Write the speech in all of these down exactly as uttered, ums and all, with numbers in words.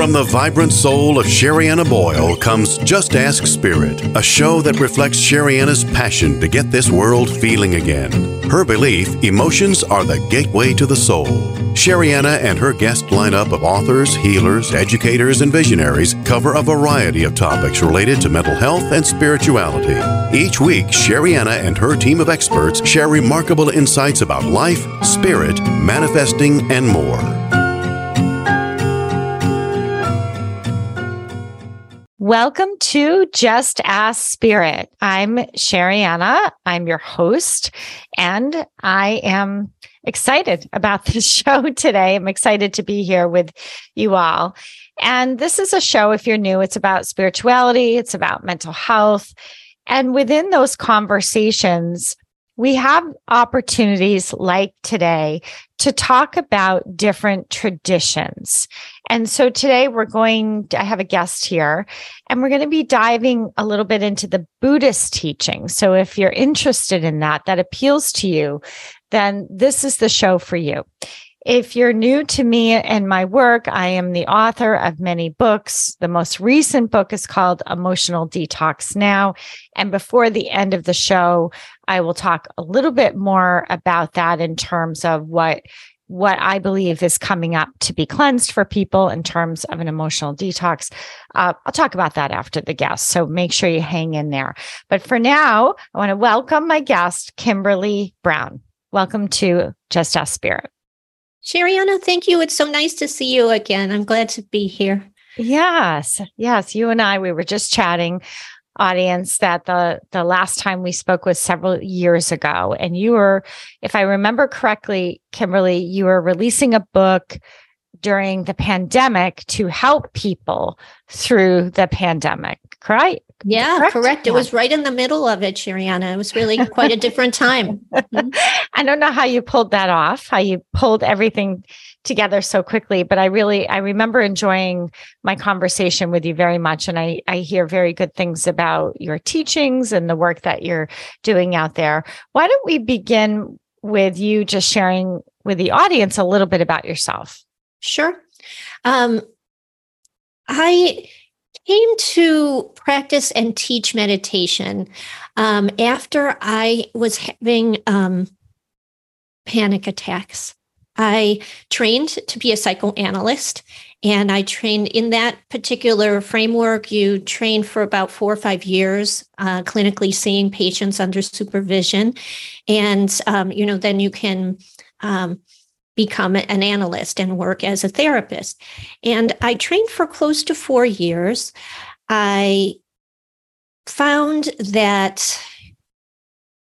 From the vibrant soul of Sherianna Boyle comes Just Ask Spirit, a show that reflects Sherianna's passion to get this world feeling again. Her belief, emotions are the gateway to the soul. Sherianna and her guest lineup of authors, healers, educators, and visionaries cover a variety of topics related to mental health and spirituality. Each week, Sherianna and her team of experts share remarkable insights about life, spirit, manifesting, and more. Welcome to Just Ask Spirit. I'm Sherianna. I'm your host, and I am excited about this show today. I'm excited to be here with you all. And this is a show, if you're new, it's about spirituality, it's about mental health. And within those conversations, we have opportunities like today to talk about different traditions. And so today we're going, to, I have a guest here, and we're going to be diving a little bit into the Buddhist teaching. So if you're interested in that, that appeals to you, then this is the show for you. If you're new to me and my work, I am the author of many books. The most recent book is called Emotional Detox Now. And before the end of the show, I will talk a little bit more about that in terms of what, what I believe is coming up to be cleansed for people in terms of an emotional detox. Uh, I'll talk about that after the guest, so make sure you hang in there. But for now, I want to welcome my guest, Kimberly Brown. Welcome to Just Ask Spirit. Sherianna, thank you. It's so nice to see you again. I'm glad to be here. Yes. Yes. You and I, we were just chatting, audience, that the, the last time we spoke was several years ago. And you were, if I remember correctly, Kimberly, you were releasing a book during the pandemic to help people through the pandemic, right? Yeah, correct. correct. It was right in the middle of it, Sherianna. It was really quite a different time. Mm-hmm. I don't know how you pulled that off, how you pulled everything together so quickly, but I really, I remember enjoying my conversation with you very much. And I, I hear very good things about your teachings and the work that you're doing out there. Why don't we begin with you just sharing with the audience a little bit about yourself? Sure. Um, I... came to practice and teach meditation um, after I was having um, panic attacks. I trained to be a psychoanalyst, and I trained in that particular framework. You train for about four or five years, uh, clinically seeing patients under supervision, and um, you know then you can Um, become an analyst and work as a therapist. And I trained for close to four years. I found that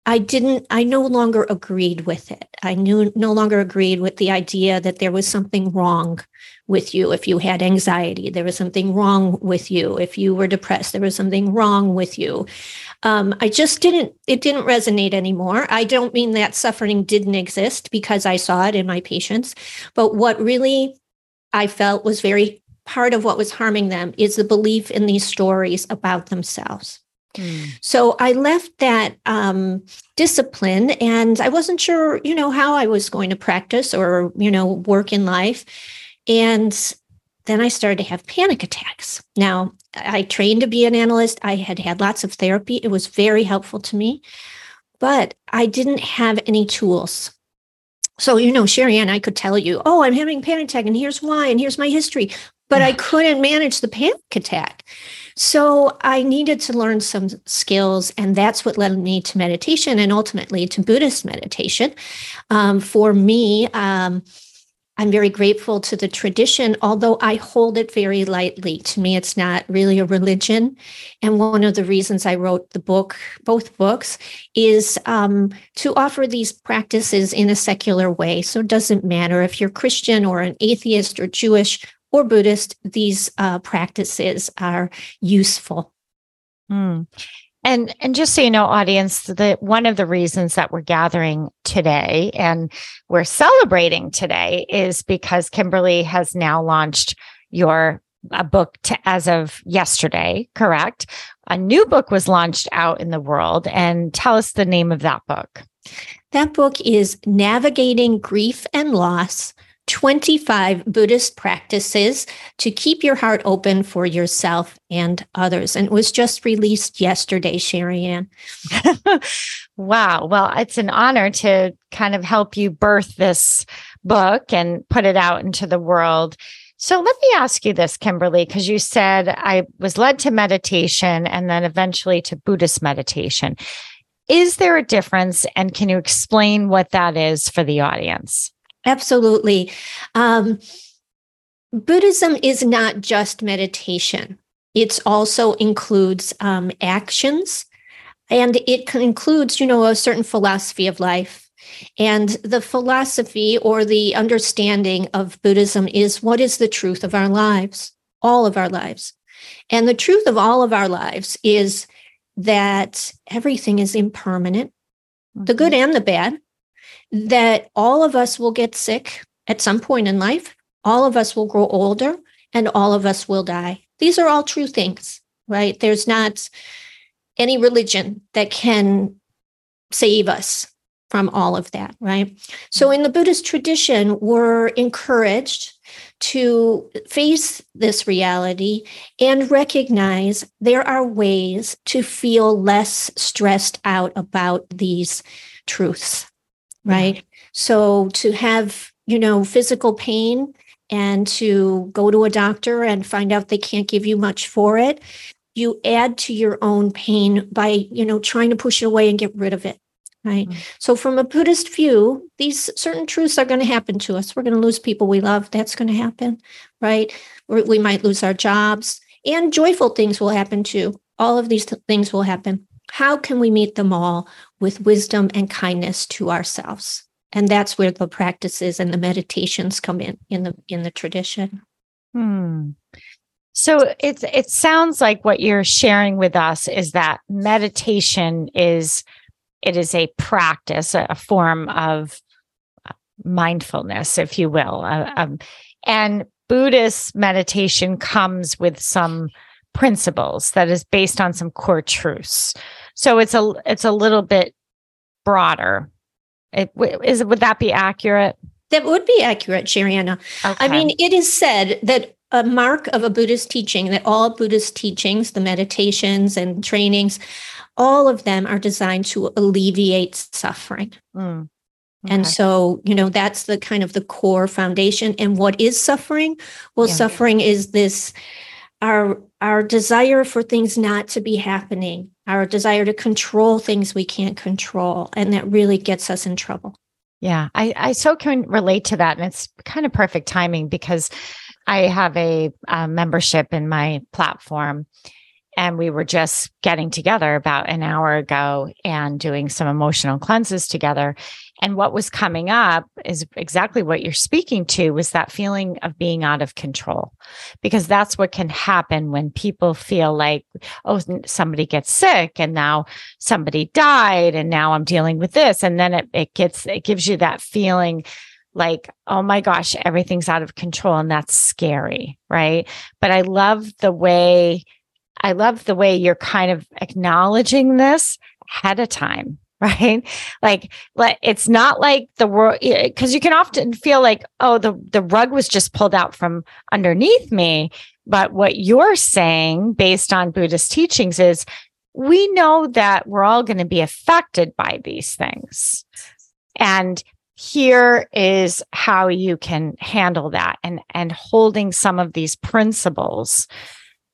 I didn't, I no longer agreed with it. I knew no longer agreed with the idea that there was something wrong with you. If you had anxiety, there was something wrong with you. If you were depressed, there was something wrong with you. Um, I just didn't, it didn't resonate anymore. I don't mean that suffering didn't exist, because I saw it in my patients. But what really I felt was very part of what was harming them is the belief in these stories about themselves. Mm. So I left that um, discipline, and I wasn't sure, you know, how I was going to practice or, you know, work in life. And then I started to have panic attacks. Now, I trained to be an analyst. I had had lots of therapy. It was very helpful to me, but I didn't have any tools. So, you know, Sherianna, I could tell you, oh, I'm having a panic attack, and here's why, and here's my history. But I couldn't manage the panic attack. So I needed to learn some skills, and that's what led me to meditation and ultimately to Buddhist meditation. Um, for me, um, I'm very grateful to the tradition, although I hold it very lightly. To me, it's not really a religion. And one of the reasons I wrote the book, both books, is um, to offer these practices in a secular way. So it doesn't matter if you're Christian or an atheist or Jewish or Buddhist, these uh, practices are useful. Mm. And and just so you know, audience, the, one of the reasons that we're gathering today and we're celebrating today is because Kimberly has now launched your a book to, as of yesterday, correct? A new book was launched out in the world. And tell us the name of that book. That book is Navigating Grief and Loss, twenty-five Buddhist practices to keep your heart open for yourself and others. And it was just released yesterday, Sherianna. Wow. Well, it's an honor to kind of help you birth this book and put it out into the world. So let me ask you this, Kimberly, because you said I was led to meditation and then eventually to Buddhist meditation. Is there a difference? And can you explain what that is for the audience? Absolutely. Um, Buddhism is not just meditation. It also includes um, actions, and it includes, you know, a certain philosophy of life. And the philosophy or the understanding of Buddhism is what is the truth of our lives, all of our lives. And the truth of all of our lives is that everything is impermanent, mm-hmm. the good and the bad, that all of us will get sick at some point in life, all of us will grow older, and all of us will die. These are all true things, right? There's not any religion that can save us from all of that, right? So in the Buddhist tradition, we're encouraged to face this reality and recognize there are ways to feel less stressed out about these truths, right? Yeah. So to have, you know, physical pain and to go to a doctor and find out they can't give you much for it, you add to your own pain by, you know, trying to push it away and get rid of it. Right. Mm-hmm. So from a Buddhist view, these certain truths are going to happen to us. We're going to lose people we love. That's going to happen. Right. Or we might lose our jobs, and joyful things will happen too. All of these th- things will happen. How can we meet them all with wisdom and kindness to ourselves? And that's where the practices and the meditations come in, in the, in the tradition. Hmm. So it's, it sounds like what you're sharing with us is that meditation is It is a practice, a form of mindfulness, if you will. Um, and Buddhist meditation comes with some principles that is based on some core truths. So it's a it's a little bit broader. It, is, would that be accurate? That would be accurate, Sherianna. Okay. I mean, it is said that a mark of a Buddhist teaching, that all Buddhist teachings, the meditations and trainings, all of them are designed to alleviate suffering. Mm, okay. And so, you know, that's the kind of the core foundation. And what is suffering? Well, yeah. Suffering is this, our, our desire for things not to be happening, our desire to control things we can't control. And that really gets us in trouble. Yeah, I, I so can relate to that. And it's kind of perfect timing because I have a, a membership in my platform. And we were just getting together about an hour ago and doing some emotional cleanses together. And what was coming up is exactly what you're speaking to, was that feeling of being out of control, because that's what can happen when people feel like, oh, somebody gets sick and now somebody died and now I'm dealing with this. And then it, it gets, it gives you that feeling like, oh my gosh, everything's out of control. And that's scary, right? But I love the way I love the way you're kind of acknowledging this ahead of time, right? Like, it's not like the world, because you can often feel like, oh, the, the rug was just pulled out from underneath me. But what you're saying based on Buddhist teachings is we know that we're all going to be affected by these things. And here is how you can handle that. And, and holding some of these principles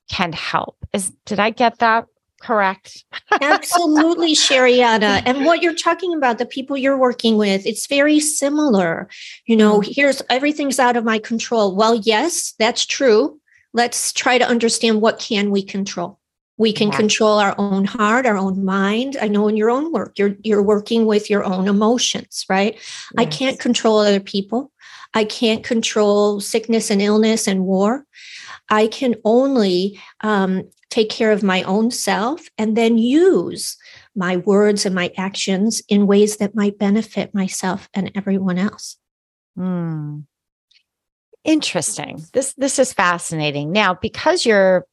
can help. Is, did I get that correct? Absolutely, Sherianna. And what you're talking about, the people you're working with, it's very similar. You know, here's everything's out of my control. Well, yes, that's true. Let's try to understand what can we control. We can yeah. control our own heart, our own mind. I know in your own work, you're you're working with your own emotions, right? Yes. I can't control other people. I can't control sickness and illness and war. I can only um, take care of my own self and then use my words and my actions in ways that might benefit myself and everyone else. Hmm. Interesting. This, this is fascinating. Now, because you're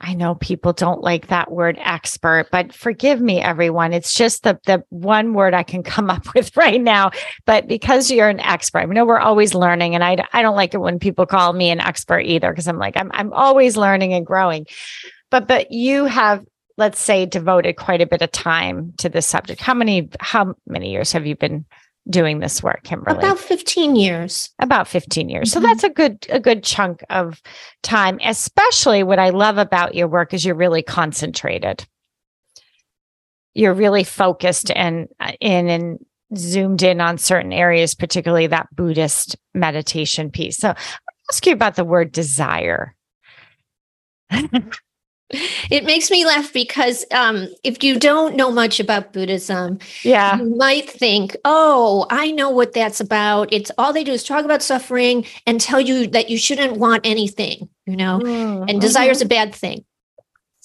I know people don't like that word expert, but forgive me, everyone. It's just the, the one word I can come up with right now. But because you're an expert, I know we're always learning. And I, I don't like it when people call me an expert either, because I'm like, I'm, I'm always learning and growing. But, but you have, let's say, devoted quite a bit of time to this subject. How many, how many years have you been doing this work, Kimberly? About fifteen years. About fifteen years. Mm-hmm. So that's a good, a good chunk of time. Especially what I love about your work is you're really concentrated. You're really focused and in and zoomed in on certain areas, particularly that Buddhist meditation piece. So I'll ask you about the word desire. It makes me laugh because um, if you don't know much about Buddhism, yeah, you might think, oh, I know what that's about. It's all they do is talk about suffering and tell you that you shouldn't want anything, you know, mm-hmm. and desire is a bad thing.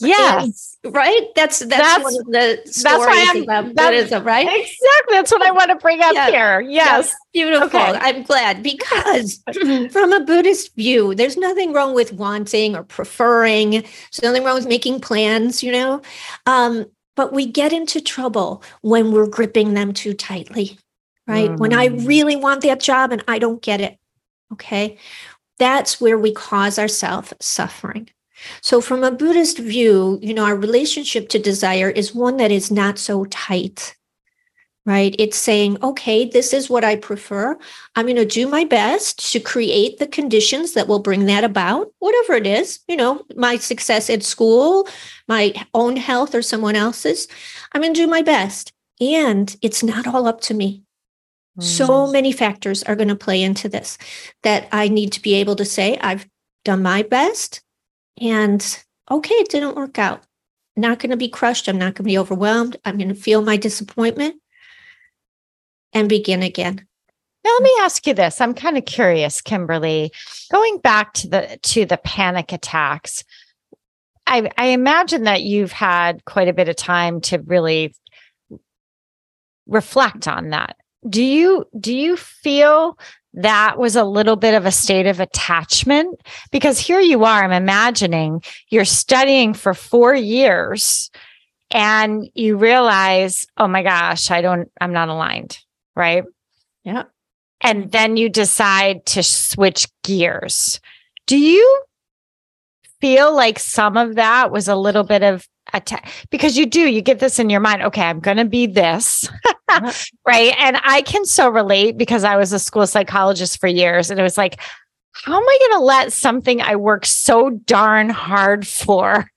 Yes. And, right? That's that's, that's one of the stories that's why I'm, about that, Buddhism, right? Exactly. That's what I want to bring up yeah. here. Yes. That's beautiful. Okay. I'm glad because from a Buddhist view, there's nothing wrong with wanting or preferring. There's nothing wrong with making plans, you know? Um, but we get into trouble when we're gripping them too tightly, right? Mm. When I really want that job and I don't get it, okay? That's where we cause ourselves suffering. So from a Buddhist view, you know, our relationship to desire is one that is not so tight, right? It's saying, okay, this is what I prefer. I'm going to do my best to create the conditions that will bring that about, whatever it is, you know, my success at school, my own health or someone else's. I'm going to do my best. And it's not all up to me. Mm-hmm. So many factors are going to play into this that I need to be able to say, I've done my best. And okay, it didn't work out. I'm not going to be crushed. I'm not going to be overwhelmed. I'm going to feel my disappointment and begin again. Now, let me ask you this. I'm kind of curious, Kimberly, going back to the to the panic attacks. I, I imagine that you've had quite a bit of time to really reflect on that. Do you do you feel that was a little bit of a state of attachment? Because here you are, I'm imagining you're studying for four years and you realize, oh my gosh, I don't, I'm not aligned, right? Yeah. And then you decide to switch gears. Do you feel like some of that was a little bit of atta- because you do, you get this in your mind, okay, I'm going to be this, right? And I can so relate because I was a school psychologist for years and it was like, how am I going to let something I work so darn hard for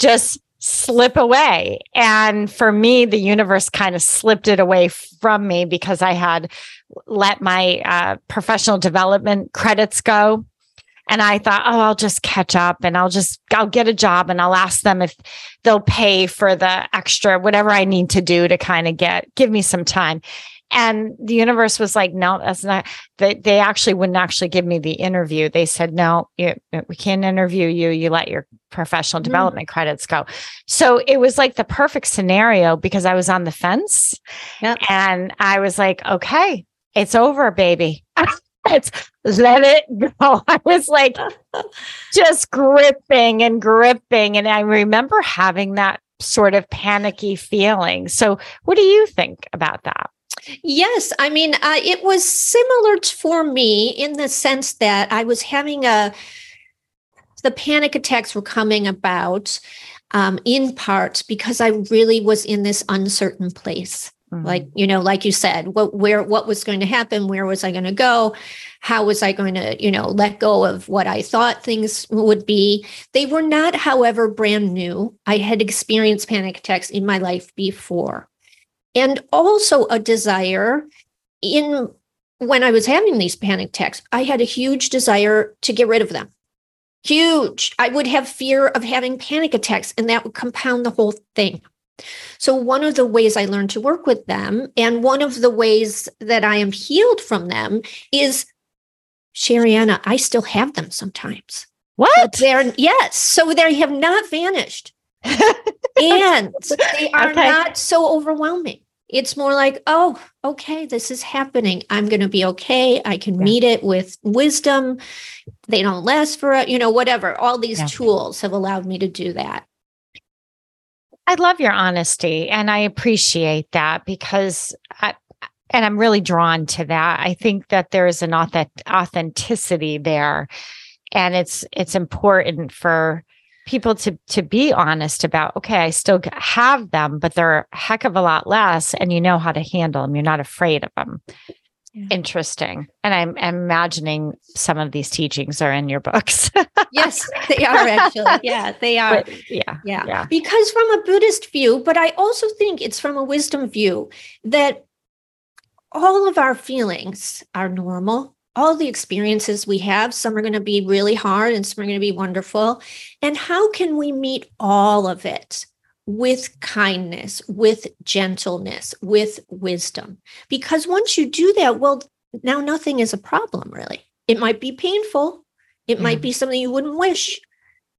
just slip away? And for me, the universe kind of slipped it away from me because I had let my uh, professional development credits go. And I thought, oh, I'll just catch up and I'll just, I'll get a job and I'll ask them if they'll pay for the extra, whatever I need to do to kind of get, give me some time. And the universe was like, no, that's not, they, they actually wouldn't actually give me the interview. They said, no, you, we can't interview you. You let your professional development mm-hmm. credits go. So it was like the perfect scenario because I was on the fence yep. and I was like, okay, it's over, baby. It's let it go. I was like just gripping and gripping. And I remember having that sort of panicky feeling. So what do you think about that? Yes. I mean, uh, it was similar for me in the sense that I was having a, the panic attacks were coming about um, in part because I really was in this uncertain place. Like, you know, like you said, what, where, what was going to happen? Where was I going to go? How was I going to, you know, let go of what I thought things would be? They were not, however, brand new. I had experienced panic attacks in my life before. And also a desire in, when I was having these panic attacks, I had a huge desire to get rid of them. Huge. I would have fear of having panic attacks and that would compound the whole thing. So one of the ways I learned to work with them, and one of the ways that I am healed from them is, Sherianna, I still have them sometimes. What? So they're, yes. So they have not vanished. And they are okay. not so overwhelming. it's more like, oh, okay, this is happening. I'm going to be okay. I can yeah. meet it with wisdom. They don't last forever, you know, whatever. All these yeah. tools have allowed me to do that. I love your honesty, and I appreciate that, because I, and I'm really drawn to that. I think that there is an authentic, authenticity there, and it's it's important for people to to be honest about, okay, I still have them, but they're a heck of a lot less, and you know how to handle them. You're not afraid of them. Yeah. Interesting. And I'm, I'm imagining some of these teachings are in your books. Yes, they are actually. Yeah, they are. But, yeah, yeah. Yeah. Because from a Buddhist view, but I also think it's from a wisdom view, that all of our feelings are normal. All the experiences we have, some are going to be really hard and some are going to be wonderful. And how can we meet all of it with kindness, with gentleness, with wisdom? Because once you do that, well, now nothing is a problem, really. It might be painful. It mm-hmm. might be something you wouldn't wish,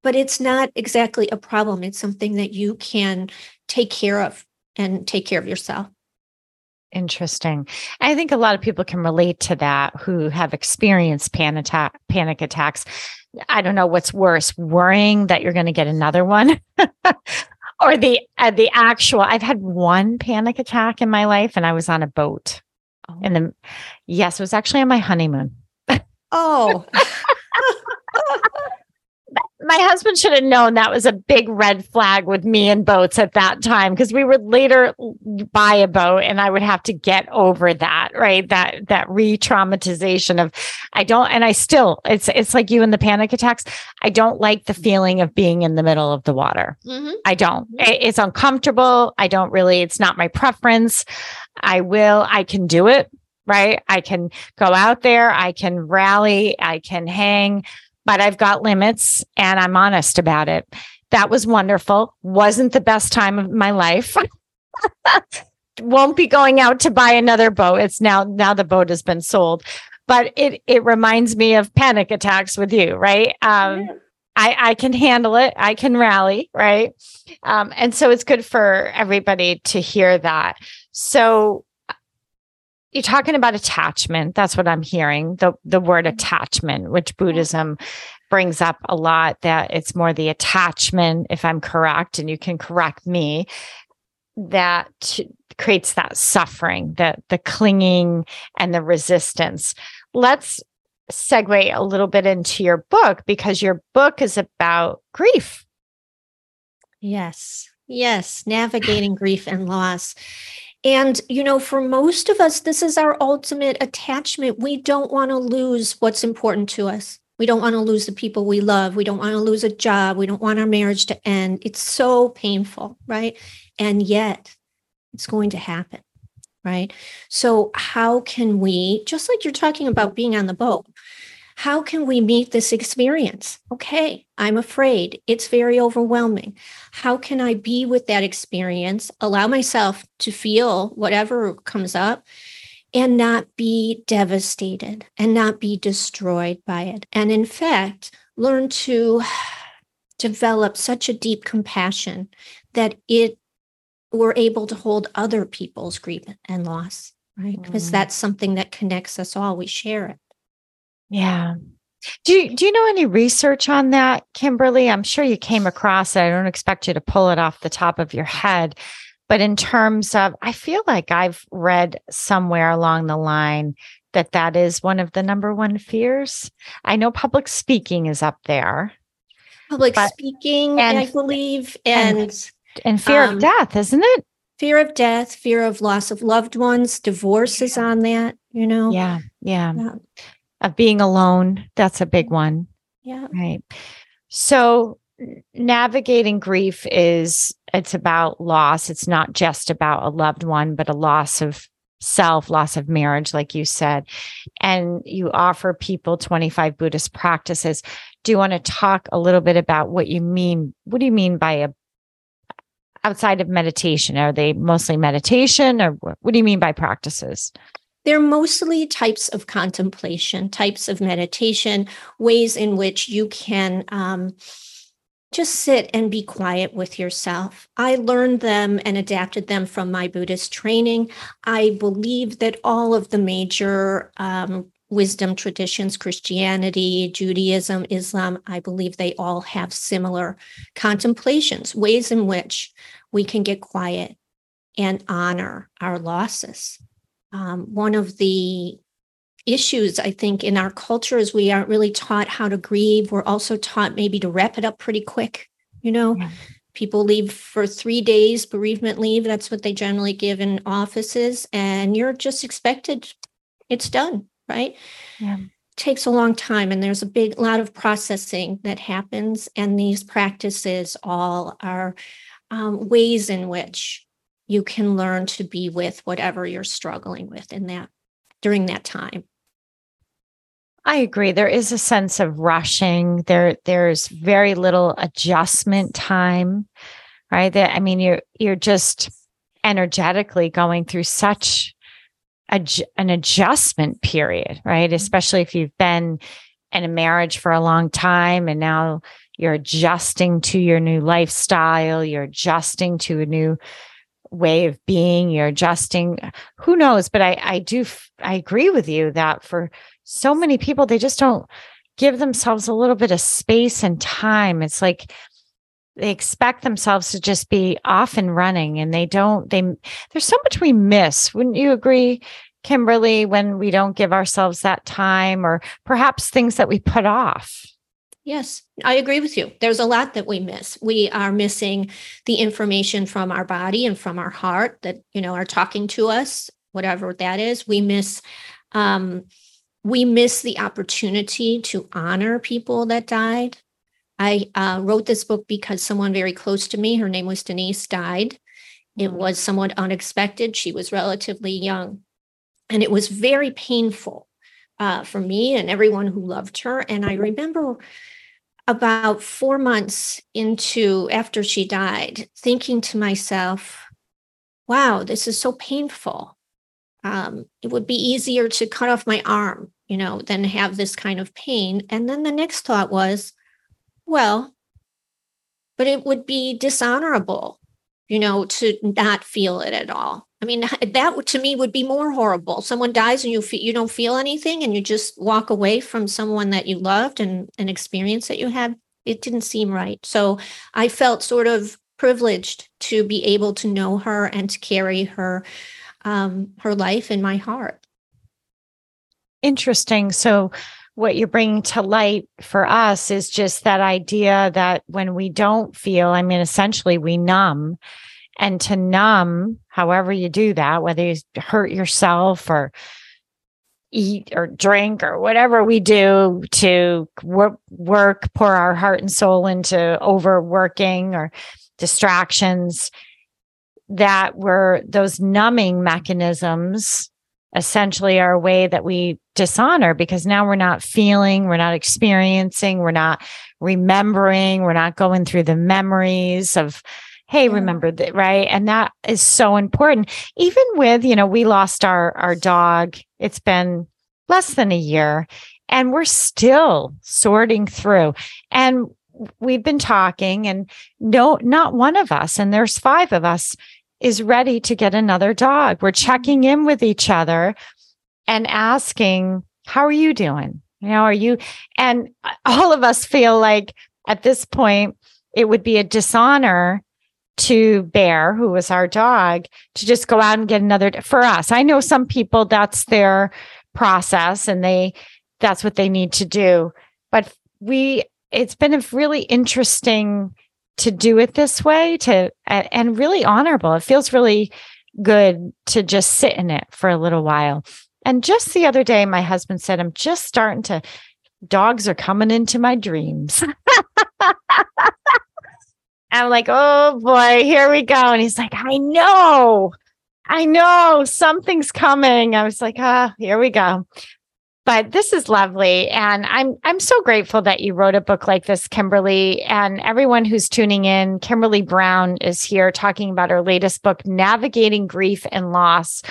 but it's not exactly a problem. It's something that you can take care of and take care of yourself. Interesting. I think a lot of people can relate to that who have experienced panic atta- panic attacks. I don't know what's worse, worrying that you're going to get another one or the uh, the actual. I've had one panic attack in my life, and I was on a boat. Oh. And then, yes, it was actually on my honeymoon. Oh. My husband should have known that was a big red flag with me and boats at that time, because we would later buy a boat, and I would have to get over that, right? That that re-traumatization of I don't, and I still, it's it's like you and the panic attacks. I don't like the feeling of being in the middle of the water. Mm-hmm. I don't. Mm-hmm. It, it's uncomfortable. I don't really, it's not my preference. I will, I can do it, right? I can go out there. I can rally. I can hang. But I've got limits, and I'm honest about it. That was wonderful. Wasn't the best time of my life. Won't be going out to buy another boat. It's now, now the boat has been sold, but it, it reminds me of panic attacks with you, right? Um, yeah. I, I can handle it. I can rally. Right. Um, and so it's good for everybody to hear that. So you're talking about attachment. That's what I'm hearing. The the word attachment, which Buddhism brings up a lot, that it's more the attachment, if I'm correct, and you can correct me, that creates that suffering, the, the clinging and the resistance. Let's segue a little bit into your book, because your book is about grief. Yes. Yes. Navigating Grief and Loss. And, you know, for most of us, this is our ultimate attachment. We don't want to lose what's important to us. We don't want to lose the people we love. We don't want to lose a job. We don't want our marriage to end. It's so painful, right? And yet it's going to happen, right? So how can we, just like you're talking about being on the boat, how can we meet this experience? Okay, I'm afraid. It's very overwhelming. How can I be with that experience, allow myself to feel whatever comes up, and not be devastated and not be destroyed by it? And in fact, learn to develop such a deep compassion that it we're able to hold other people's grief and loss, right? Mm. Because that's something that connects us all. We share it. Yeah. Do you, do you know any research on that, Kimberly? I'm sure you came across it. I don't expect you to pull it off the top of your head, but in terms of, I feel like I've read somewhere along the line that that is one of the number one fears. I know public speaking is up there. Public but, speaking, and, I believe. And, and, and fear um, of death, isn't it? Fear of death, fear of loss of loved ones, divorce is on that, you know? Yeah. Yeah. yeah. Of being alone. That's a big one. Yeah. Right. So navigating grief is, it's about loss. It's not just about a loved one, but a loss of self, loss of marriage, like you said. And you offer people twenty-five Buddhist practices. Do you want to talk a little bit about what you mean? What do you mean by a outside of meditation? Are they mostly meditation, or what do you mean by practices? They're mostly types of contemplation, types of meditation, ways in which you can um, just sit and be quiet with yourself. I learned them and adapted them from my Buddhist training. I believe that all of the major um, wisdom traditions, Christianity, Judaism, Islam, I believe they all have similar contemplations, ways in which we can get quiet and honor our losses. Um, one of the issues, I think, in our culture is we aren't really taught how to grieve. We're also taught maybe to wrap it up pretty quick. You know, yeah. People leave for three days, bereavement leave. That's what they generally give in offices. And you're just expected, it's done, right? Yeah. Takes a long time. And there's a big lot of processing that happens. And these practices all are um, ways in which you can learn to be with whatever you're struggling with in that during that time. I agree. There is a sense of rushing. There, there's very little adjustment time, right? That I mean, you're you're just energetically going through such a, an adjustment period, right? Especially if you've been in a marriage for a long time and now you're adjusting to your new lifestyle. You're adjusting to a new way of being, you're adjusting, who knows? But I, I do, I agree with you that for so many people, they just don't give themselves a little bit of space and time. It's like they expect themselves to just be off and running, and they don't, they, there's so much we miss. Wouldn't you agree, Kimberly, when we don't give ourselves that time, or perhaps things that we put off? Yes, I agree with you. There's a lot that we miss. We are missing the information from our body and from our heart that, you know, are talking to us, whatever that is. We miss, um, we miss the opportunity to honor people that died. I uh, wrote this book because someone very close to me, her name was Denise, died. It was somewhat unexpected. She was relatively young, and it was very painful. Uh, for me and everyone who loved her. And I remember about four months into after she died, thinking to myself, wow, this is so painful. Um, it would be easier to cut off my arm, you know, than have this kind of pain. And then the next thought was, well, but it would be dishonorable, you know, to not feel it at all. I mean, that to me would be more horrible. Someone dies and you fe- you don't feel anything, and you just walk away from someone that you loved and an experience that you had. It didn't seem right. So I felt sort of privileged to be able to know her and to carry her um, her life in my heart. Interesting. So what you're bringing to light for us is just that idea that when we don't feel, I mean, essentially we numb. And to numb, however you do that, whether you hurt yourself or eat or drink or whatever we do to work, work, pour our heart and soul into overworking or distractions, that were those numbing mechanisms essentially are a way that we dishonor, because now we're not feeling, we're not experiencing, we're not remembering, we're not going through the memories of, hey, remember that, right? And that is so important. Even with, you know, we lost our, our dog. It's been less than a year, and we're still sorting through. And we've been talking, and no, not one of us, and there's five of us, is ready to get another dog. We're checking in with each other and asking, how are you doing? You know, are you, and all of us feel like at this point, it would be a dishonor to Bear, who was our dog, to just go out and get another for us. I know some people, that's their process, and they that's what they need to do. But we, it's been a really interesting to do it this way, to and really honorable. It feels really good to just sit in it for a little while. And just the other day, my husband said, I'm just starting to, dogs are coming into my dreams. I'm like, oh boy, here we go. And he's like, I know, I know something's coming. I was like, ah, here we go. But this is lovely. And I'm, I'm so grateful that you wrote a book like this, Kimberly, and everyone who's tuning in. Kimberly Brown is here talking about her latest book, Navigating Grief and Loss,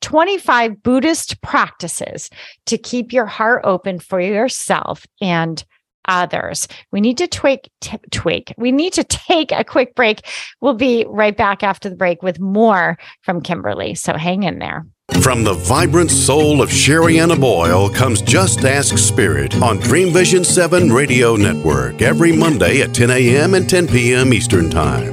twenty-five Buddhist Practices to Keep Your Heart Open for Yourself and others. We need to tweak, t- tweak. We need to take a quick break. We'll be right back after the break with more from Kimberly. So hang in there. From the vibrant soul of Sherianna Boyle comes Just Ask Spirit on Dream Vision seven Radio Network every Monday at ten a.m. and ten p.m. Eastern Time.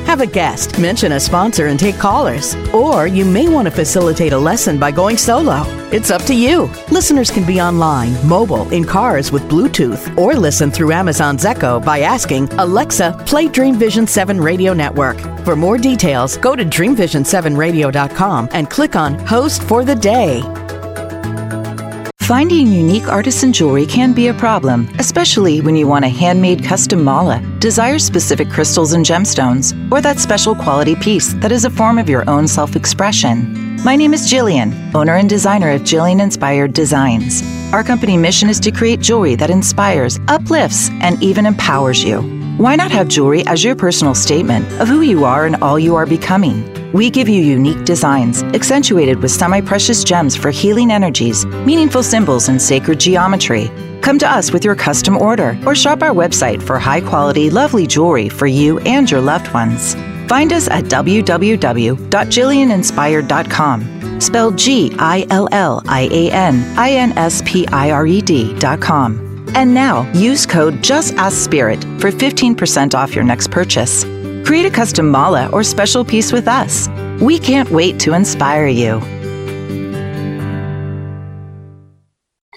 Have a guest, mention a sponsor, and take callers. Or you may want to facilitate a lesson by going solo. It's up to you. Listeners can be online, mobile, in cars with Bluetooth, or listen through Amazon's Echo by asking, Alexa, play Dream Vision seven Radio Network. For more details, go to dream vision seven radio dot com and click on Host for the Day. Finding unique artisan jewelry can be a problem, especially when you want a handmade custom mala, desire specific crystals and gemstones, or that special quality piece that is a form of your own self-expression. My name is Jillian, owner and designer of Jillian Inspired Designs. Our company mission is to create jewelry that inspires, uplifts, and even empowers you. Why not have jewelry as your personal statement of who you are and all you are becoming? We give you unique designs, accentuated with semi-precious gems for healing energies, meaningful symbols, and sacred geometry. Come to us with your custom order or shop our website for high-quality, lovely jewelry for you and your loved ones. Find us at w w w dot jillian inspired dot com, spelled G I L L I A N I N S P I R E D dot com. And now, use code Just Ask Spirit for fifteen percent off your next purchase. Create a custom mala or special piece with us. We can't wait to inspire you.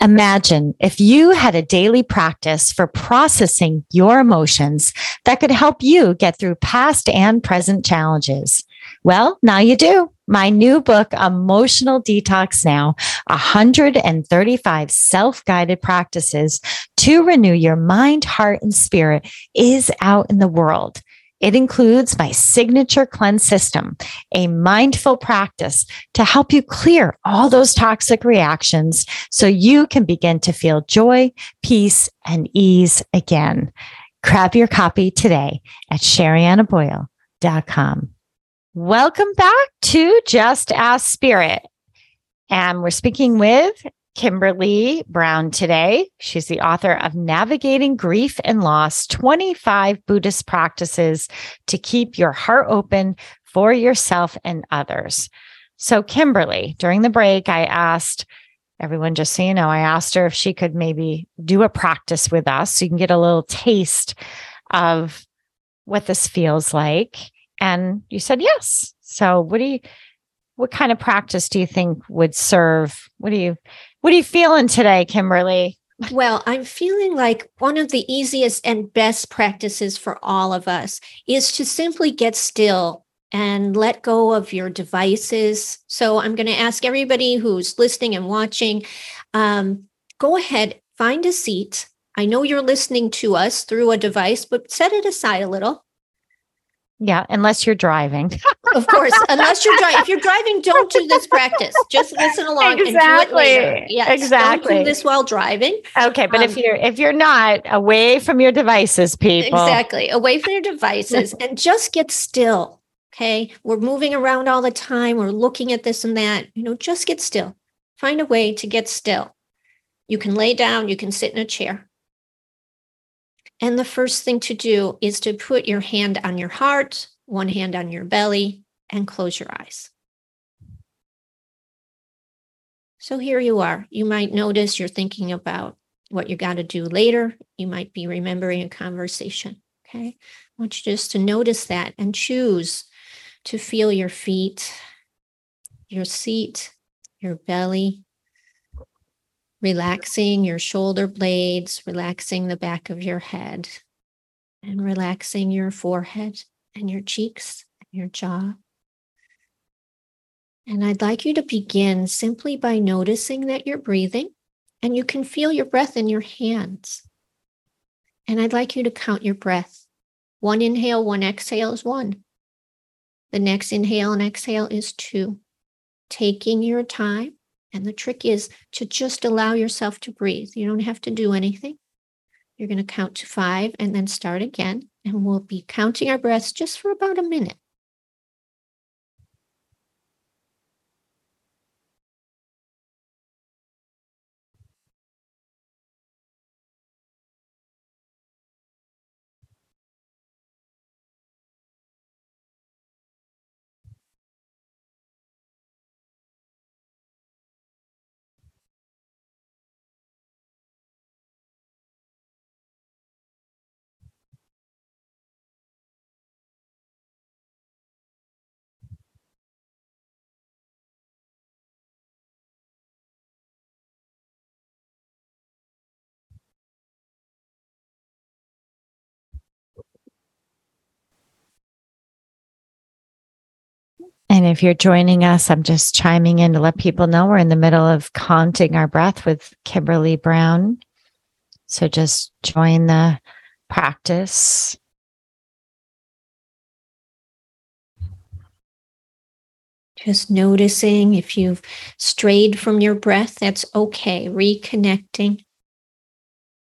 Imagine if you had a daily practice for processing your emotions that could help you get through past and present challenges. Well, now you do. My new book, Emotional Detox Now, one hundred thirty-five self-guided practices to renew your mind, heart, and spirit, is out in the world. It includes my signature cleanse system, a mindful practice to help you clear all those toxic reactions so you can begin to feel joy, peace, and ease again. Grab your copy today at sherianna boyle dot com. Welcome back to Just Ask Spirit. And we're speaking with Kimberly Brown today. She's the author of Navigating Grief and Loss, twenty-five Buddhist Practices to Keep Your Heart Open for Yourself and Others. So Kimberly, during the break, I asked everyone, just so you know, I asked her if she could maybe do a practice with us so you can get a little taste of what this feels like. And you said yes. So what do you, what kind of practice do you think would serve? What do you, What are you feeling today, Kimberly? Well, I'm feeling like one of the easiest and best practices for all of us is to simply get still and let go of your devices. So I'm going to ask everybody who's listening and watching, um, go ahead, find a seat. I know you're listening to us through a device, but set it aside a little. Yeah, unless you're driving. Of course, unless you're driving. If you're driving, don't do this practice. Just listen along exactly. and do it later. Yes, exactly. Don't do this while driving. Okay, but um, if you're if you're not, away from your devices, people. Exactly, away from your devices and just get still, okay? We're moving around all the time. We're looking at this and that. You know, just get still. Find a way to get still. You can lay down, you can sit in a chair. And the first thing to do is to put your hand on your heart, one hand on your belly, and close your eyes. So here you are. You might notice you're thinking about what you got to do later. You might be remembering a conversation. Okay. I want you just to notice that and choose to feel your feet, your seat, your belly, relaxing your shoulder blades, relaxing the back of your head, and relaxing your forehead and your cheeks and your jaw. And I'd like you to begin simply by noticing that you're breathing, and you can feel your breath in your hands. And I'd like you to count your breath. One inhale, one exhale is one. The next inhale and exhale is two. Taking your time. And the trick is to just allow yourself to breathe. You don't have to do anything. You're going to count to five and then start again. And we'll be counting our breaths just for about a minute. And if you're joining us, I'm just chiming in to let people know we're in the middle of counting our breath with Kimberly Brown. So just join the practice. Just noticing if you've strayed from your breath, that's okay. Reconnecting,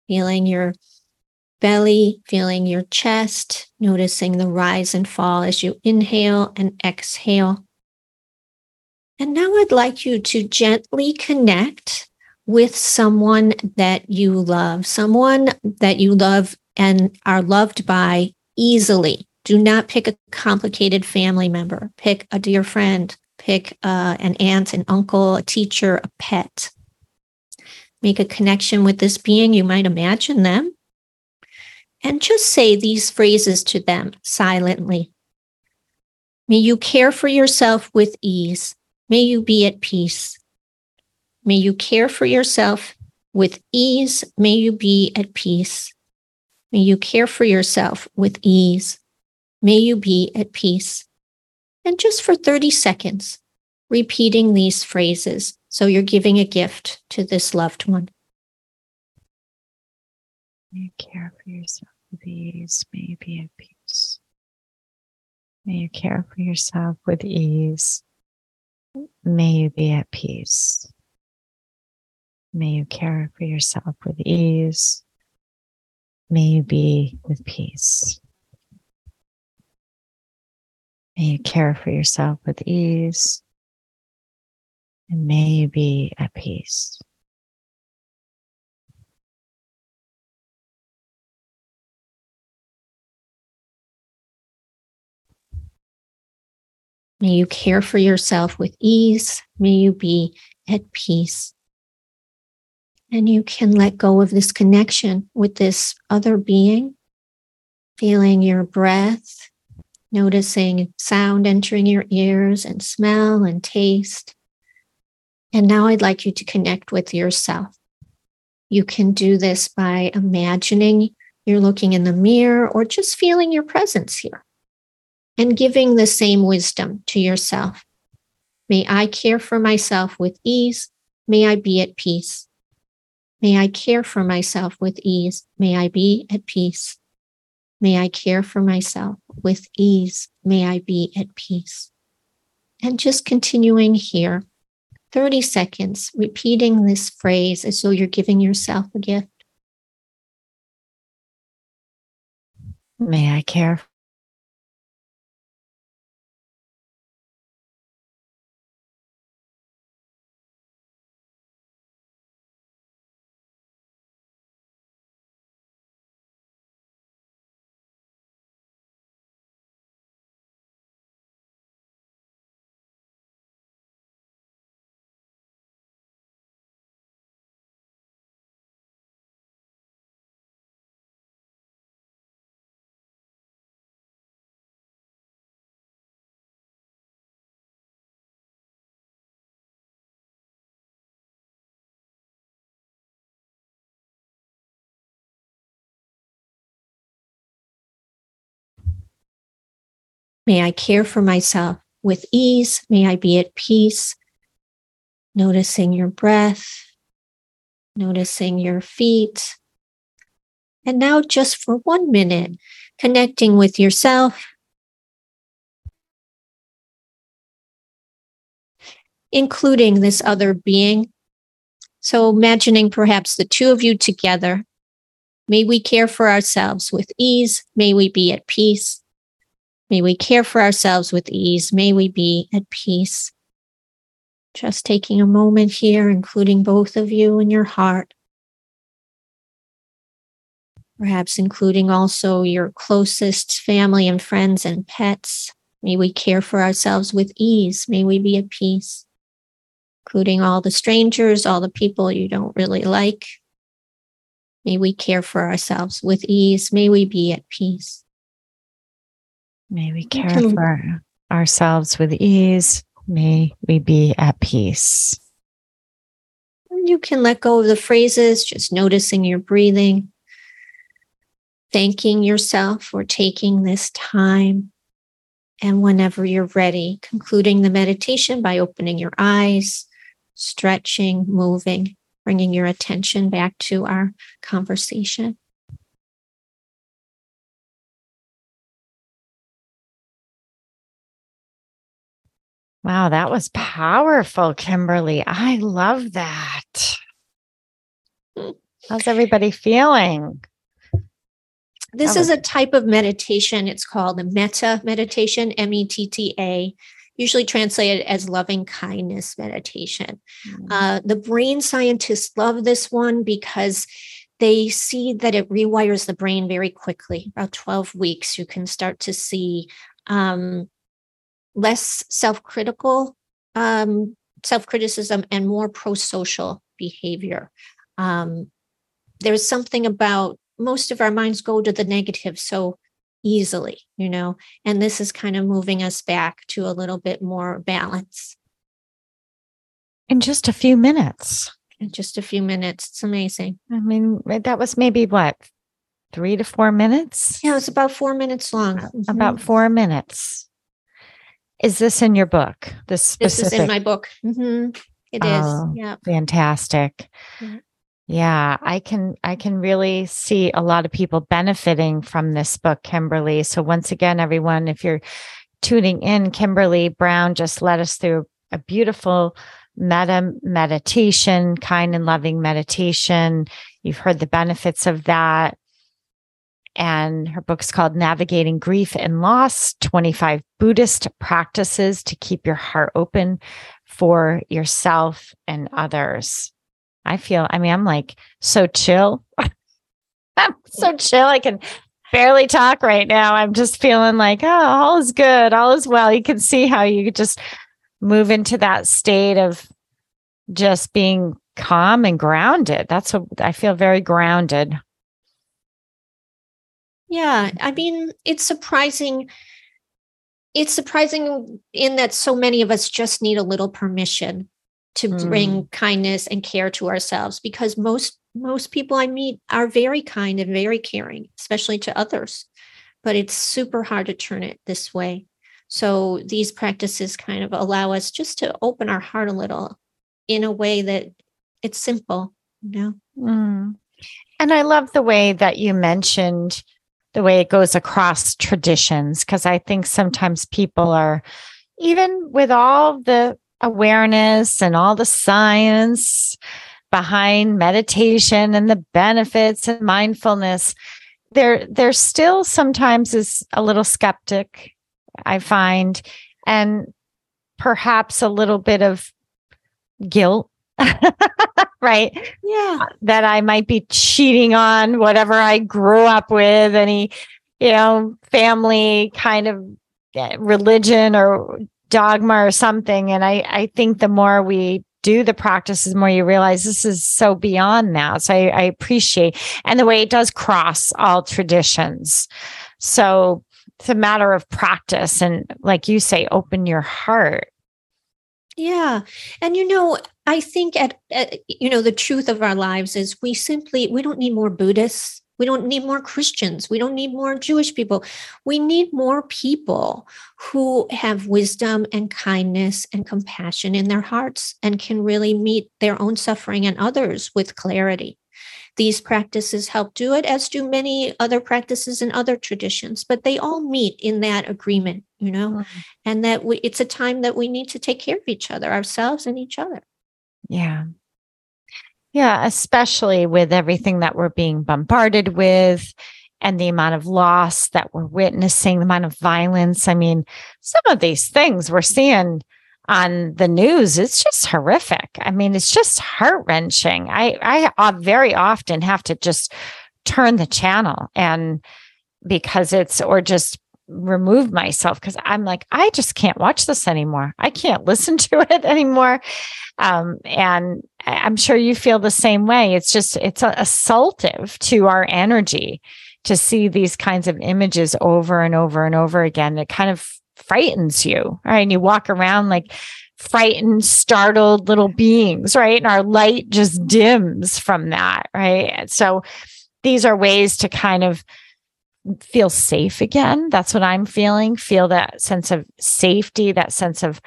feeling your belly, feeling your chest, noticing the rise and fall as you inhale and exhale. And now I'd like you to gently connect with someone that you love, someone that you love and are loved by easily. Do not pick a complicated family member. Pick a dear friend, pick uh, an aunt, an uncle, a teacher, a pet. Make a connection with this being. You might imagine them. And just say these phrases to them silently. May you care for yourself with ease. May you be at peace. May you care for yourself with ease. May you be at peace. May you care for yourself with ease. May you be at peace. And just for thirty seconds, repeating these phrases. So you're giving a gift to this loved one. May you care for yourself with ease. May you be at peace. May you care for yourself with ease. May you be at peace. May you care for yourself with ease. May you be with peace. May you care for yourself with ease. And may you be at peace. May you care for yourself with ease. May you be at peace. And you can let go of this connection with this other being, feeling your breath, noticing sound entering your ears and smell and taste. And now I'd like you to connect with yourself. You can do this by imagining you're looking in the mirror or just feeling your presence here. And giving the same wisdom to yourself. May I care for myself with ease. May I be at peace. May I care for myself with ease. May I be at peace. May I care for myself with ease. May I be at peace. And just continuing here, thirty seconds, repeating this phrase as though you're giving yourself a gift. May I care May I care for myself with ease. May I be at peace. Noticing your breath, noticing your feet. And now just for one minute, connecting with yourself. Including this other being. So imagining perhaps the two of you together. May we care for ourselves with ease. May we be at peace. May we care for ourselves with ease. May we be at peace. Just taking a moment here, including both of you in your heart. Perhaps including also your closest family and friends and pets. May we care for ourselves with ease. May we be at peace. Including all the strangers, all the people you don't really like. May we care for ourselves with ease. May we be at peace. May we care for ourselves with ease. May we be at peace. And you can let go of the phrases, just noticing your breathing, thanking yourself for taking this time. And whenever you're ready, concluding the meditation by opening your eyes, stretching, moving, bringing your attention back to our conversation. Wow, that was powerful, Kimberly. I love that. How's everybody feeling? This is a type of meditation. It's called the metta meditation, M E T T A, usually translated as loving kindness meditation. Mm-hmm. Uh, the brain scientists love this one because they see that it rewires the brain very quickly. About twelve weeks, you can start to see um, less self-critical, um, self-criticism, and more pro-social behavior. Um, there's something about most of our minds go to the negative so easily, you know, and this is kind of moving us back to a little bit more balance. In just a few minutes. In just a few minutes. It's amazing. I mean, that was maybe what, three to four minutes? Yeah, it's about four minutes long. Mm-hmm. About four minutes. Is this in your book? This specific? This is in my book. Mm-hmm. It oh, is. Yeah. Fantastic. Yeah. Yeah, I can. I can really see a lot of people benefiting from this book, Kimberly. So once again, everyone, if you're tuning in, Kimberly Brown just led us through a beautiful metta meditation, kind and loving meditation. You've heard the benefits of that. And her book's called Navigating Grief and Loss, twenty-five Buddhist Practices to Keep Your Heart Open for Yourself and Others. I feel, I mean, I'm like so chill. I'm so chill. I can barely talk right now. I'm just feeling like, oh, all is good. All is well. You can see how you could just move into that state of just being calm and grounded. That's what I feel, very grounded. Yeah, I mean, it's surprising. It's surprising in that so many of us just need a little permission to bring mm. kindness and care to ourselves, because most most people I meet are very kind and very caring, especially to others. But it's super hard to turn it this way. So these practices kind of allow us just to open our heart a little in a way that it's simple, you know? Mm. And I love the way that you mentioned the way it goes across traditions, because I think sometimes people are, even with all the awareness and all the science behind meditation and the benefits and mindfulness, there there still sometimes is a little skeptic, I find, and perhaps a little bit of guilt. Right? Yeah. That I might be cheating on whatever I grew up with, any, you know, family kind of religion or dogma or something. And I, I think the more we do the practices, the more you realize this is so beyond that. So I, I appreciate, and the way it does cross all traditions. So it's a matter of practice. And like you say, open your heart. Yeah. And, you know, I think at, at, you know, the truth of our lives is we simply, we don't need more Buddhists. We don't need more Christians. We don't need more Jewish people. We need more people who have wisdom and kindness and compassion in their hearts and can really meet their own suffering and others with clarity. These practices help do it, as do many other practices and other traditions, but they all meet in that agreement, you know, mm-hmm. and that we, it's a time that we need to take care of each other, ourselves and each other. Yeah. Yeah. Especially with everything that we're being bombarded with and the amount of loss that we're witnessing, the amount of violence. I mean, some of these things we're seeing on the news, it's just horrific. I mean, it's just heart-wrenching. I, I very often have to just turn the channel and because it's, or just remove myself because I'm like, I just can't watch this anymore. I can't listen to it anymore. Um, and I'm sure you feel the same way. It's just, it's assaultive to our energy to see these kinds of images over and over and over again. It kind of frightens you, right? And you walk around like frightened, startled little beings, right? And our light just dims from that, right? So these are ways to kind of feel safe again. That's what I'm feeling. Feel that sense of safety, that sense of,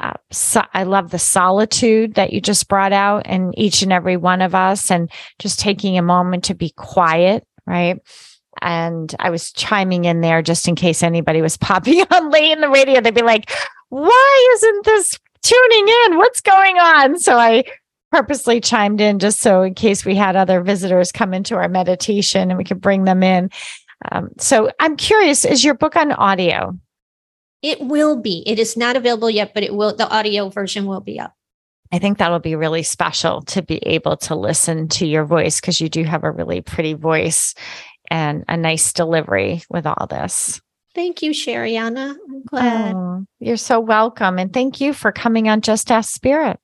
uh, so- I love the solitude that you just brought out in each and every one of us and just taking a moment to be quiet, right? And I was chiming in there just in case anybody was popping on late in the radio. They'd be like, why isn't this tuning in? What's going on? So I purposely chimed in just so in case we had other visitors come into our meditation and we could bring them in. Um, so I'm curious, is your book on audio? It will be. It is not available yet, but it will. The audio version will be up. I think that'll be really special to be able to listen to your voice because you do have a really pretty voice and a nice delivery with all this. Thank you, Sherianna. I'm glad. Oh, you're so welcome. And thank you for coming on Just Ask Spirit.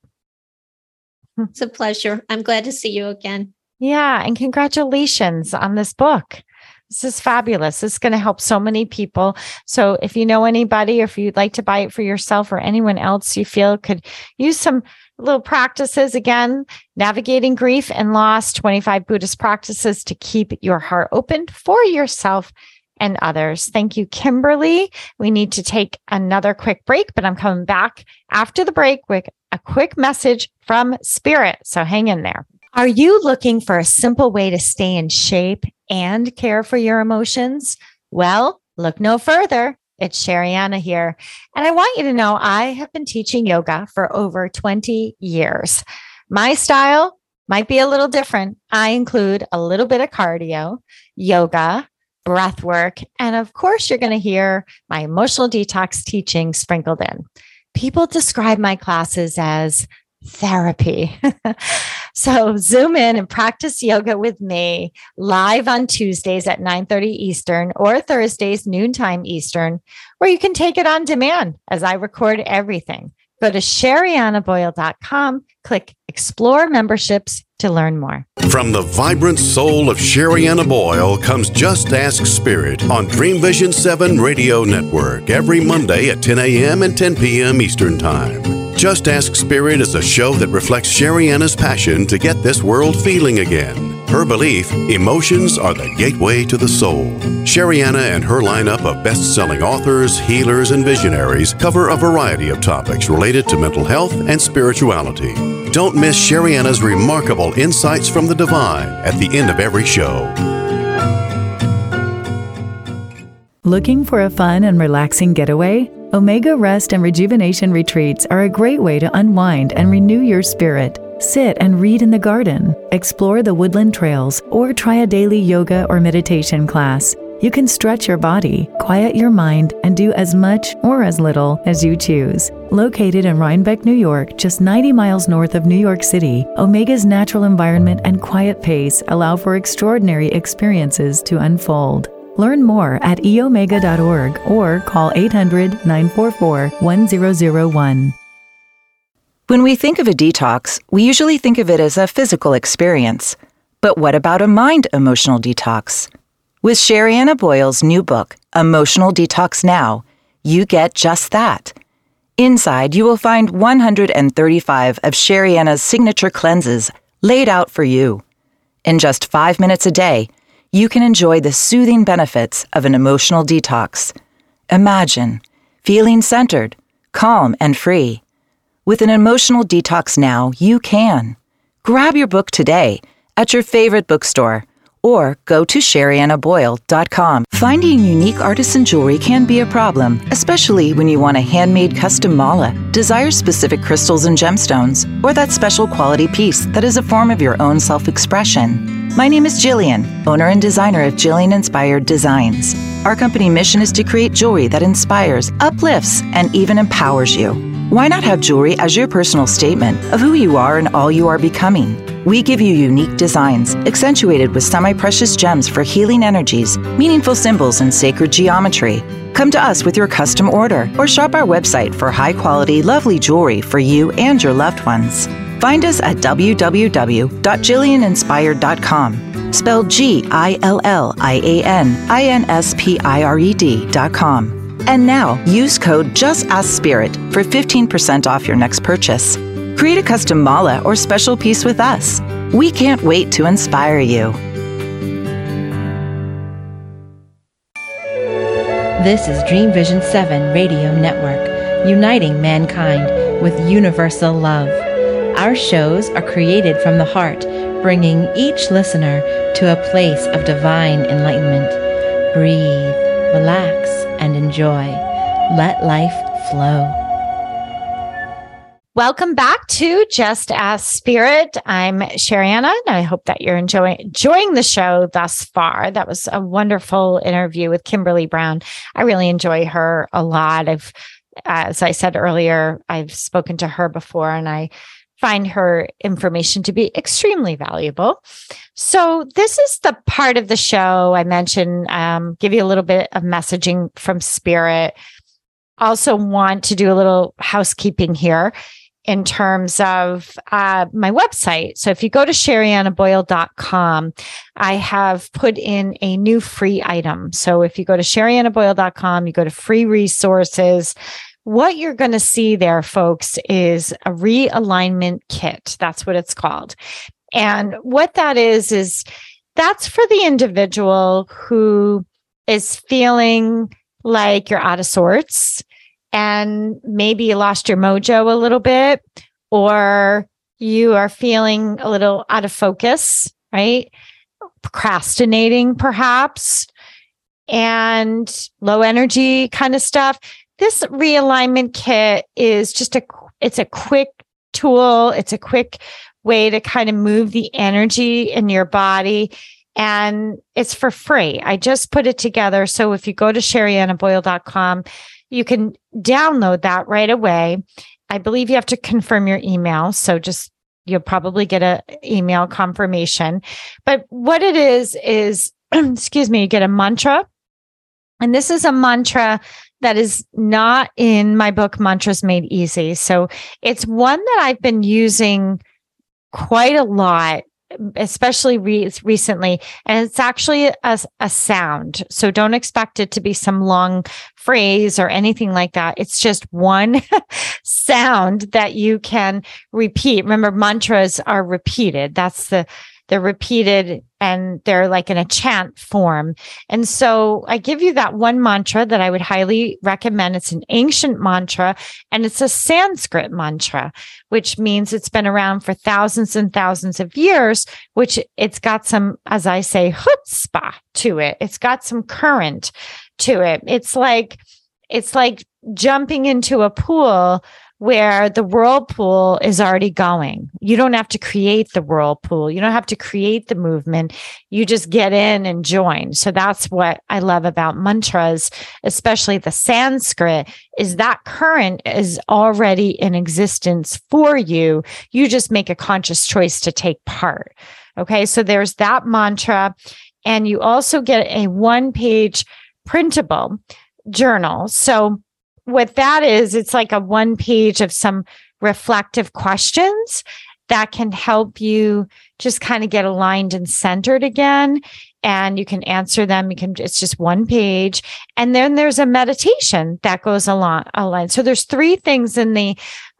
It's a pleasure. I'm glad to see you again. Yeah. And congratulations on this book. This is fabulous. It's going to help so many people. So if you know anybody, or if you'd like to buy it for yourself or anyone else you feel could use some little practices, again, Navigating Grief and Loss, twenty-five Buddhist practices to keep your heart open for yourself and others. Thank you, Kimberly. We need to take another quick break, but I'm coming back after the break with a quick message from Spirit. So hang in there. Are you looking for a simple way to stay in shape and care for your emotions? Well, look no further. It's Sherianna here, and I want you to know I have been teaching yoga for over twenty years. My style might be a little different. I include a little bit of cardio, yoga, breath work, and of course, you're going to hear my emotional detox teaching sprinkled in. People describe my classes as therapy. So zoom in and practice yoga with me live on Tuesdays at nine thirty Eastern or Thursdays noontime Eastern, or you can take it on demand as I record everything. Go to sherianna boyle dot com, click Explore Memberships to learn more. From the vibrant soul of Sherianna Boyle comes Just Ask Spirit on Dream Vision seven Radio Network every Monday at ten a.m. and ten p.m. Eastern Time. Just Ask Spirit is a show that reflects Sherianna's passion to get this world feeling again. Her belief, emotions are the gateway to the soul. Sherianna and her lineup of best-selling authors, healers, and visionaries cover a variety of topics related to mental health and spirituality. Don't miss Sherianna's remarkable insights from the divine at the end of every show. Looking for a fun and relaxing getaway? Omega Rest and Rejuvenation Retreats are a great way to unwind and renew your spirit. Sit and read in the garden, explore the woodland trails, or try a daily yoga or meditation class. You can stretch your body, quiet your mind, and do as much or as little as you choose. Located in Rhinebeck, New York, just ninety miles north of New York City, Omega's natural environment and quiet pace allow for extraordinary experiences to unfold. Learn more at e omega dot org or call eight hundred, nine four four, one zero zero one. When we think of a detox, we usually think of it as a physical experience. But what about a mind emotional detox? With Sherianna Boyle's new book, Emotional Detox Now, you get just that. Inside, you will find one hundred thirty-five of Sherianna's signature cleanses laid out for you. In just five minutes a day, you can enjoy the soothing benefits of an emotional detox. Imagine feeling centered, calm, and free. With an emotional detox now, you can. Grab your book today at your favorite bookstore or go to sherianna boyle dot com. Finding unique artisan jewelry can be a problem, especially when you want a handmade custom mala, desire specific crystals and gemstones, or that special quality piece that is a form of your own self-expression. My name is Jillian, owner and designer of Jillian Inspired Designs. Our company mission is to create jewelry that inspires, uplifts, and even empowers you. Why not have jewelry as your personal statement of who you are and all you are becoming? We give you unique designs, accentuated with semi-precious gems for healing energies, meaningful symbols, and sacred geometry. Come to us with your custom order or shop our website for high-quality, lovely jewelry for you and your loved ones. Find us at w w w dot jillian inspired dot com, spelled G I L L I A N I N S P I R E D dot com. And now, use code Just Ask Spirit for fifteen percent off your next purchase. Create a custom mala or special piece with us. We can't wait to inspire you. This is Dream Vision seven Radio Network, uniting mankind with universal love. Our shows are created from the heart, bringing each listener to a place of divine enlightenment. Breathe, relax, and enjoy. Let life flow. Welcome back to Just Ask Spirit. I'm Sherianna, and I hope that you're enjoying enjoying the show thus far. That was a wonderful interview with Kimberly Brown. I really enjoy her a lot. I've, as I said earlier, I've spoken to her before, and I find her information to be extremely valuable. So this is the part of the show I mentioned, um, give you a little bit of messaging from Spirit. Also want to do a little housekeeping here in terms of uh, my website. So if you go to sherianna boyle dot com, I have put in a new free item. So if you go to sherianna boyle dot com, you go to free resources. What you're going to see there, folks, is a realignment kit. That's what it's called. And what that is, is that's for the individual who is feeling like you're out of sorts and maybe you lost your mojo a little bit, or you are feeling a little out of focus, right? Procrastinating, perhaps, and low energy kind of stuff. This realignment kit is just a, it's a quick tool. It's a quick way to kind of move the energy in your body, and it's for free. I just put it together. So if you go to sherianna boyle dot com, you can download that right away. I believe you have to confirm your email. So just, you'll probably get an email confirmation, but what it is, is, excuse me, you get a mantra. And this is a mantra that is not in my book, Mantras Made Easy. So it's one that I've been using quite a lot, especially re- recently. And it's actually a, a sound. So don't expect it to be some long phrase or anything like that. It's just one sound that you can repeat. Remember, mantras are repeated. That's the They're repeated, and they're like in a chant form. And so I give you that one mantra that I would highly recommend. It's an ancient mantra, and it's a Sanskrit mantra, which means it's been around for thousands and thousands of years, which it's got some, as I say, chutzpah to it. It's got some current to it. It's like, it's like jumping into a pool where the whirlpool is already going. You don't have to create the whirlpool. You don't have to create the movement. You just get in and join. So that's what I love about mantras, especially the Sanskrit, is that current is already in existence for you. You just make a conscious choice to take part. Okay, so there's that mantra. And you also get a one-page printable journal. So what that is, it's like a one page of some reflective questions that can help you just kind of get aligned and centered again. And you can answer them. You can, it's just one page. And then there's a meditation that goes along. along. So there's three things in the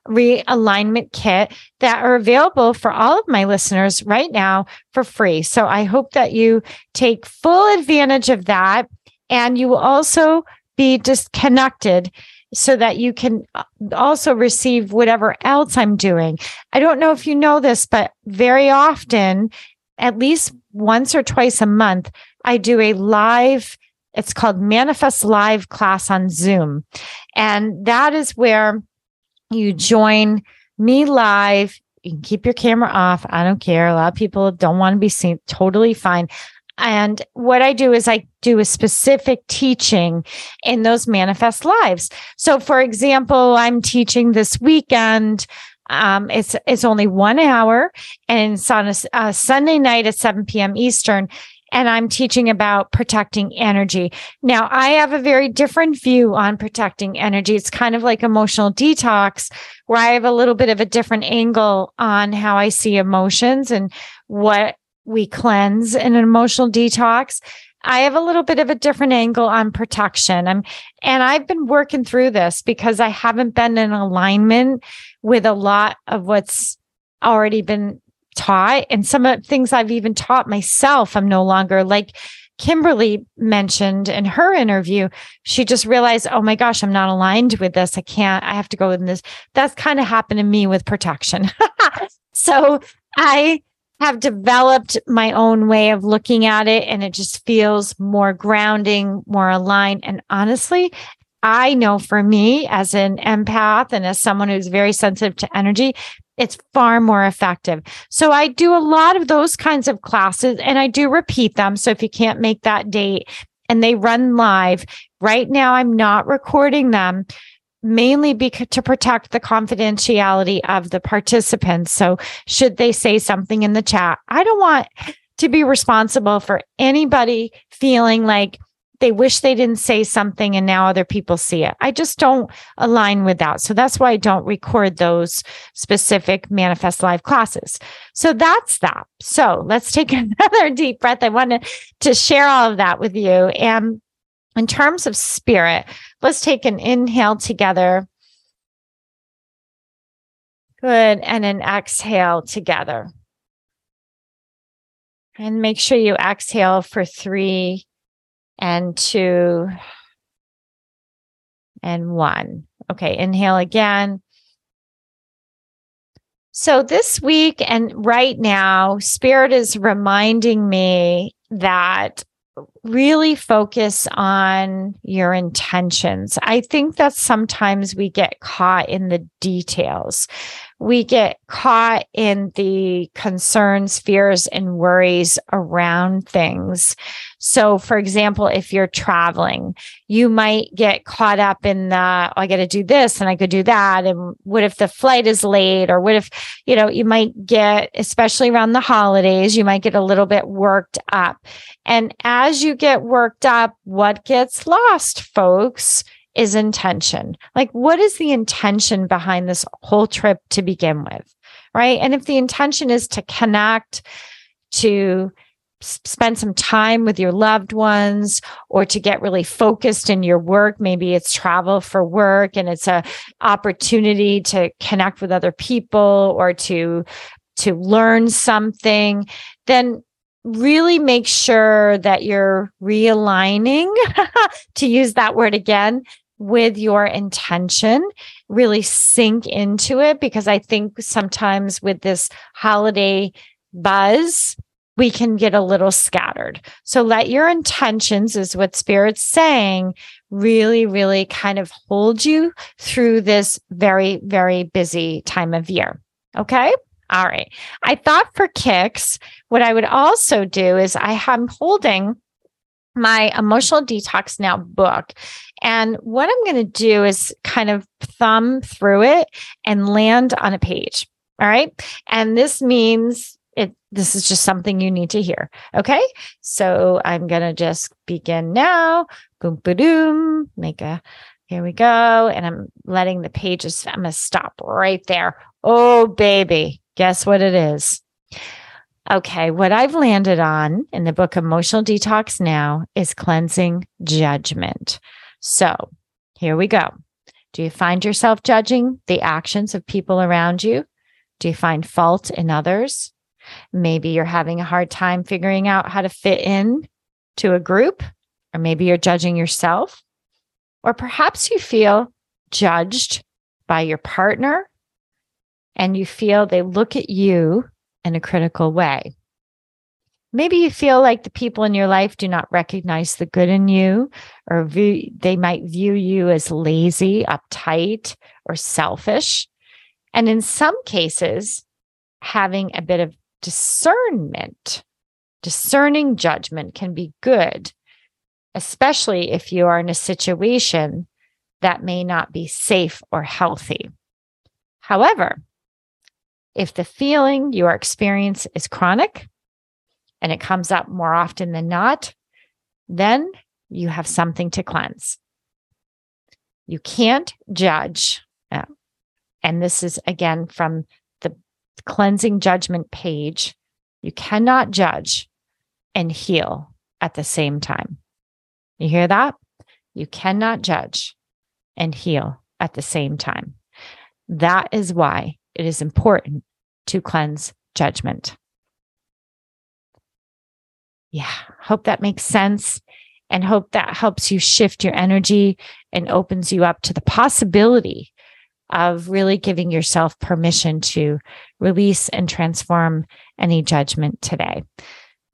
Realignment Kit that are available for all of my listeners right now for free. So I hope that you take full advantage of that, and you will also be disconnected so that you can also receive whatever else I'm doing. I don't know if you know this, but very often, at least once or twice a month, I do a live, it's called Manifest Live class on Zoom. And that is where you join me live. You can keep your camera off. I don't care. A lot of people don't want to be seen. Totally fine. And what I do is I do a specific teaching in those Manifest Lives. So for example, I'm teaching this weekend. Um, it's, it's only one hour and it's on a, a Sunday night at seven p.m. Eastern. And I'm teaching about protecting energy. Now, I have a very different view on protecting energy. It's kind of like emotional detox, where I have a little bit of a different angle on how I see emotions and what we cleanse in an emotional detox. I have a little bit of a different angle on protection. I'm, and I've been working through this because I haven't been in alignment with a lot of what's already been taught, and some of the things I've even taught myself. I'm no longer, like Kimberly mentioned in her interview, she just realized, oh my gosh, I'm not aligned with this. I can't, I have to go in this. That's kind of happened to me with protection. So I have developed my own way of looking at it, and it just feels more grounding, more aligned. And honestly, I know for me as an empath and as someone who's very sensitive to energy, it's far more effective. So I do a lot of those kinds of classes, and I do repeat them. So if you can't make that date, and they run live right now, I'm not recording them, mainly because to protect the confidentiality of the participants. So should they say something in the chat, I don't want to be responsible for anybody feeling like they wish they didn't say something and now other people see it. I just don't align with that. So that's why I don't record those specific Manifest Live classes. So that's that. So let's take another deep breath. I wanted to share all of that with you. And in terms of spirit, let's take an inhale together. Good. And an exhale together. And make sure you exhale for three, and two, and one. Okay, inhale again. So this week and right now, Spirit is reminding me that really focus on your intentions. I think that sometimes we get caught in the details. We get caught in the concerns, fears, and worries around things. So, for example, if you're traveling, you might get caught up in the, oh, I got to do this and I could do that. And what if the flight is late? Or what if, you know, you might get, especially around the holidays, you might get a little bit worked up. And as you get worked up, what gets lost, folks, is intention. Like, what is the intention behind this whole trip to begin with, right? And if the intention is to connect, to s- spend some time with your loved ones, or to get really focused in your work, maybe it's travel for work and it's an opportunity to connect with other people or to, to learn something, then really make sure that you're realigning, to use that word again, with your intention. Really sink into it, because I think sometimes with this holiday buzz, we can get a little scattered. So let your intentions, is what Spirit's saying, really, really kind of hold you through this very, very busy time of year. Okay? All right. I thought for kicks, what I would also do is I am holding my Emotional Detox Now book. And what I'm going to do is kind of thumb through it and land on a page. All right. And this means it, this is just something you need to hear. Okay. So I'm going to just begin now. Boom, ba doom. Make a, here we go. And I'm letting the pages, I'm going to stop right there. Oh, baby. Guess what it is? Okay, what I've landed on in the book Emotional Detox Now is cleansing judgment. So here we go. Do you find yourself judging the actions of people around you? Do you find fault in others? Maybe you're having a hard time figuring out how to fit in to a group, or maybe you're judging yourself, or perhaps you feel judged by your partner and you feel they look at you in a critical way. Maybe you feel like the people in your life do not recognize the good in you, or view, they might view you as lazy, uptight, or selfish. And in some cases, having a bit of discernment, discerning judgment can be good, especially if you are in a situation that may not be safe or healthy. However, if the feeling you are experiencing is chronic, and it comes up more often than not, then you have something to cleanse. You can't judge. And this is, again, from the cleansing judgment page. You cannot judge and heal at the same time. You hear that? You cannot judge and heal at the same time. That is why it is important to cleanse judgment. Yeah, hope that makes sense, and hope that helps you shift your energy and opens you up to the possibility of really giving yourself permission to release and transform any judgment today.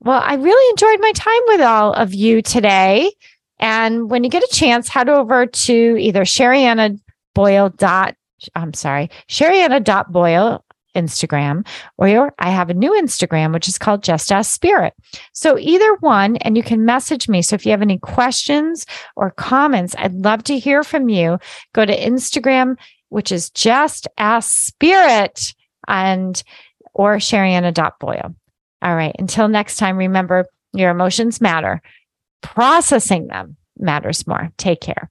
Well, I really enjoyed my time with all of you today. And when you get a chance, head over to either Sherianna Boyle dot I'm sorry, Sherianna dot Boyle Instagram, or your, I have a new Instagram, which is called Just Ask Spirit. So either one, and you can message me. So if you have any questions or comments, I'd love to hear from you. Go to Instagram, which is Just Ask Spirit, and or Sherianna dot Boyle. All right. Until next time, remember your emotions matter. Processing them matters more. Take care.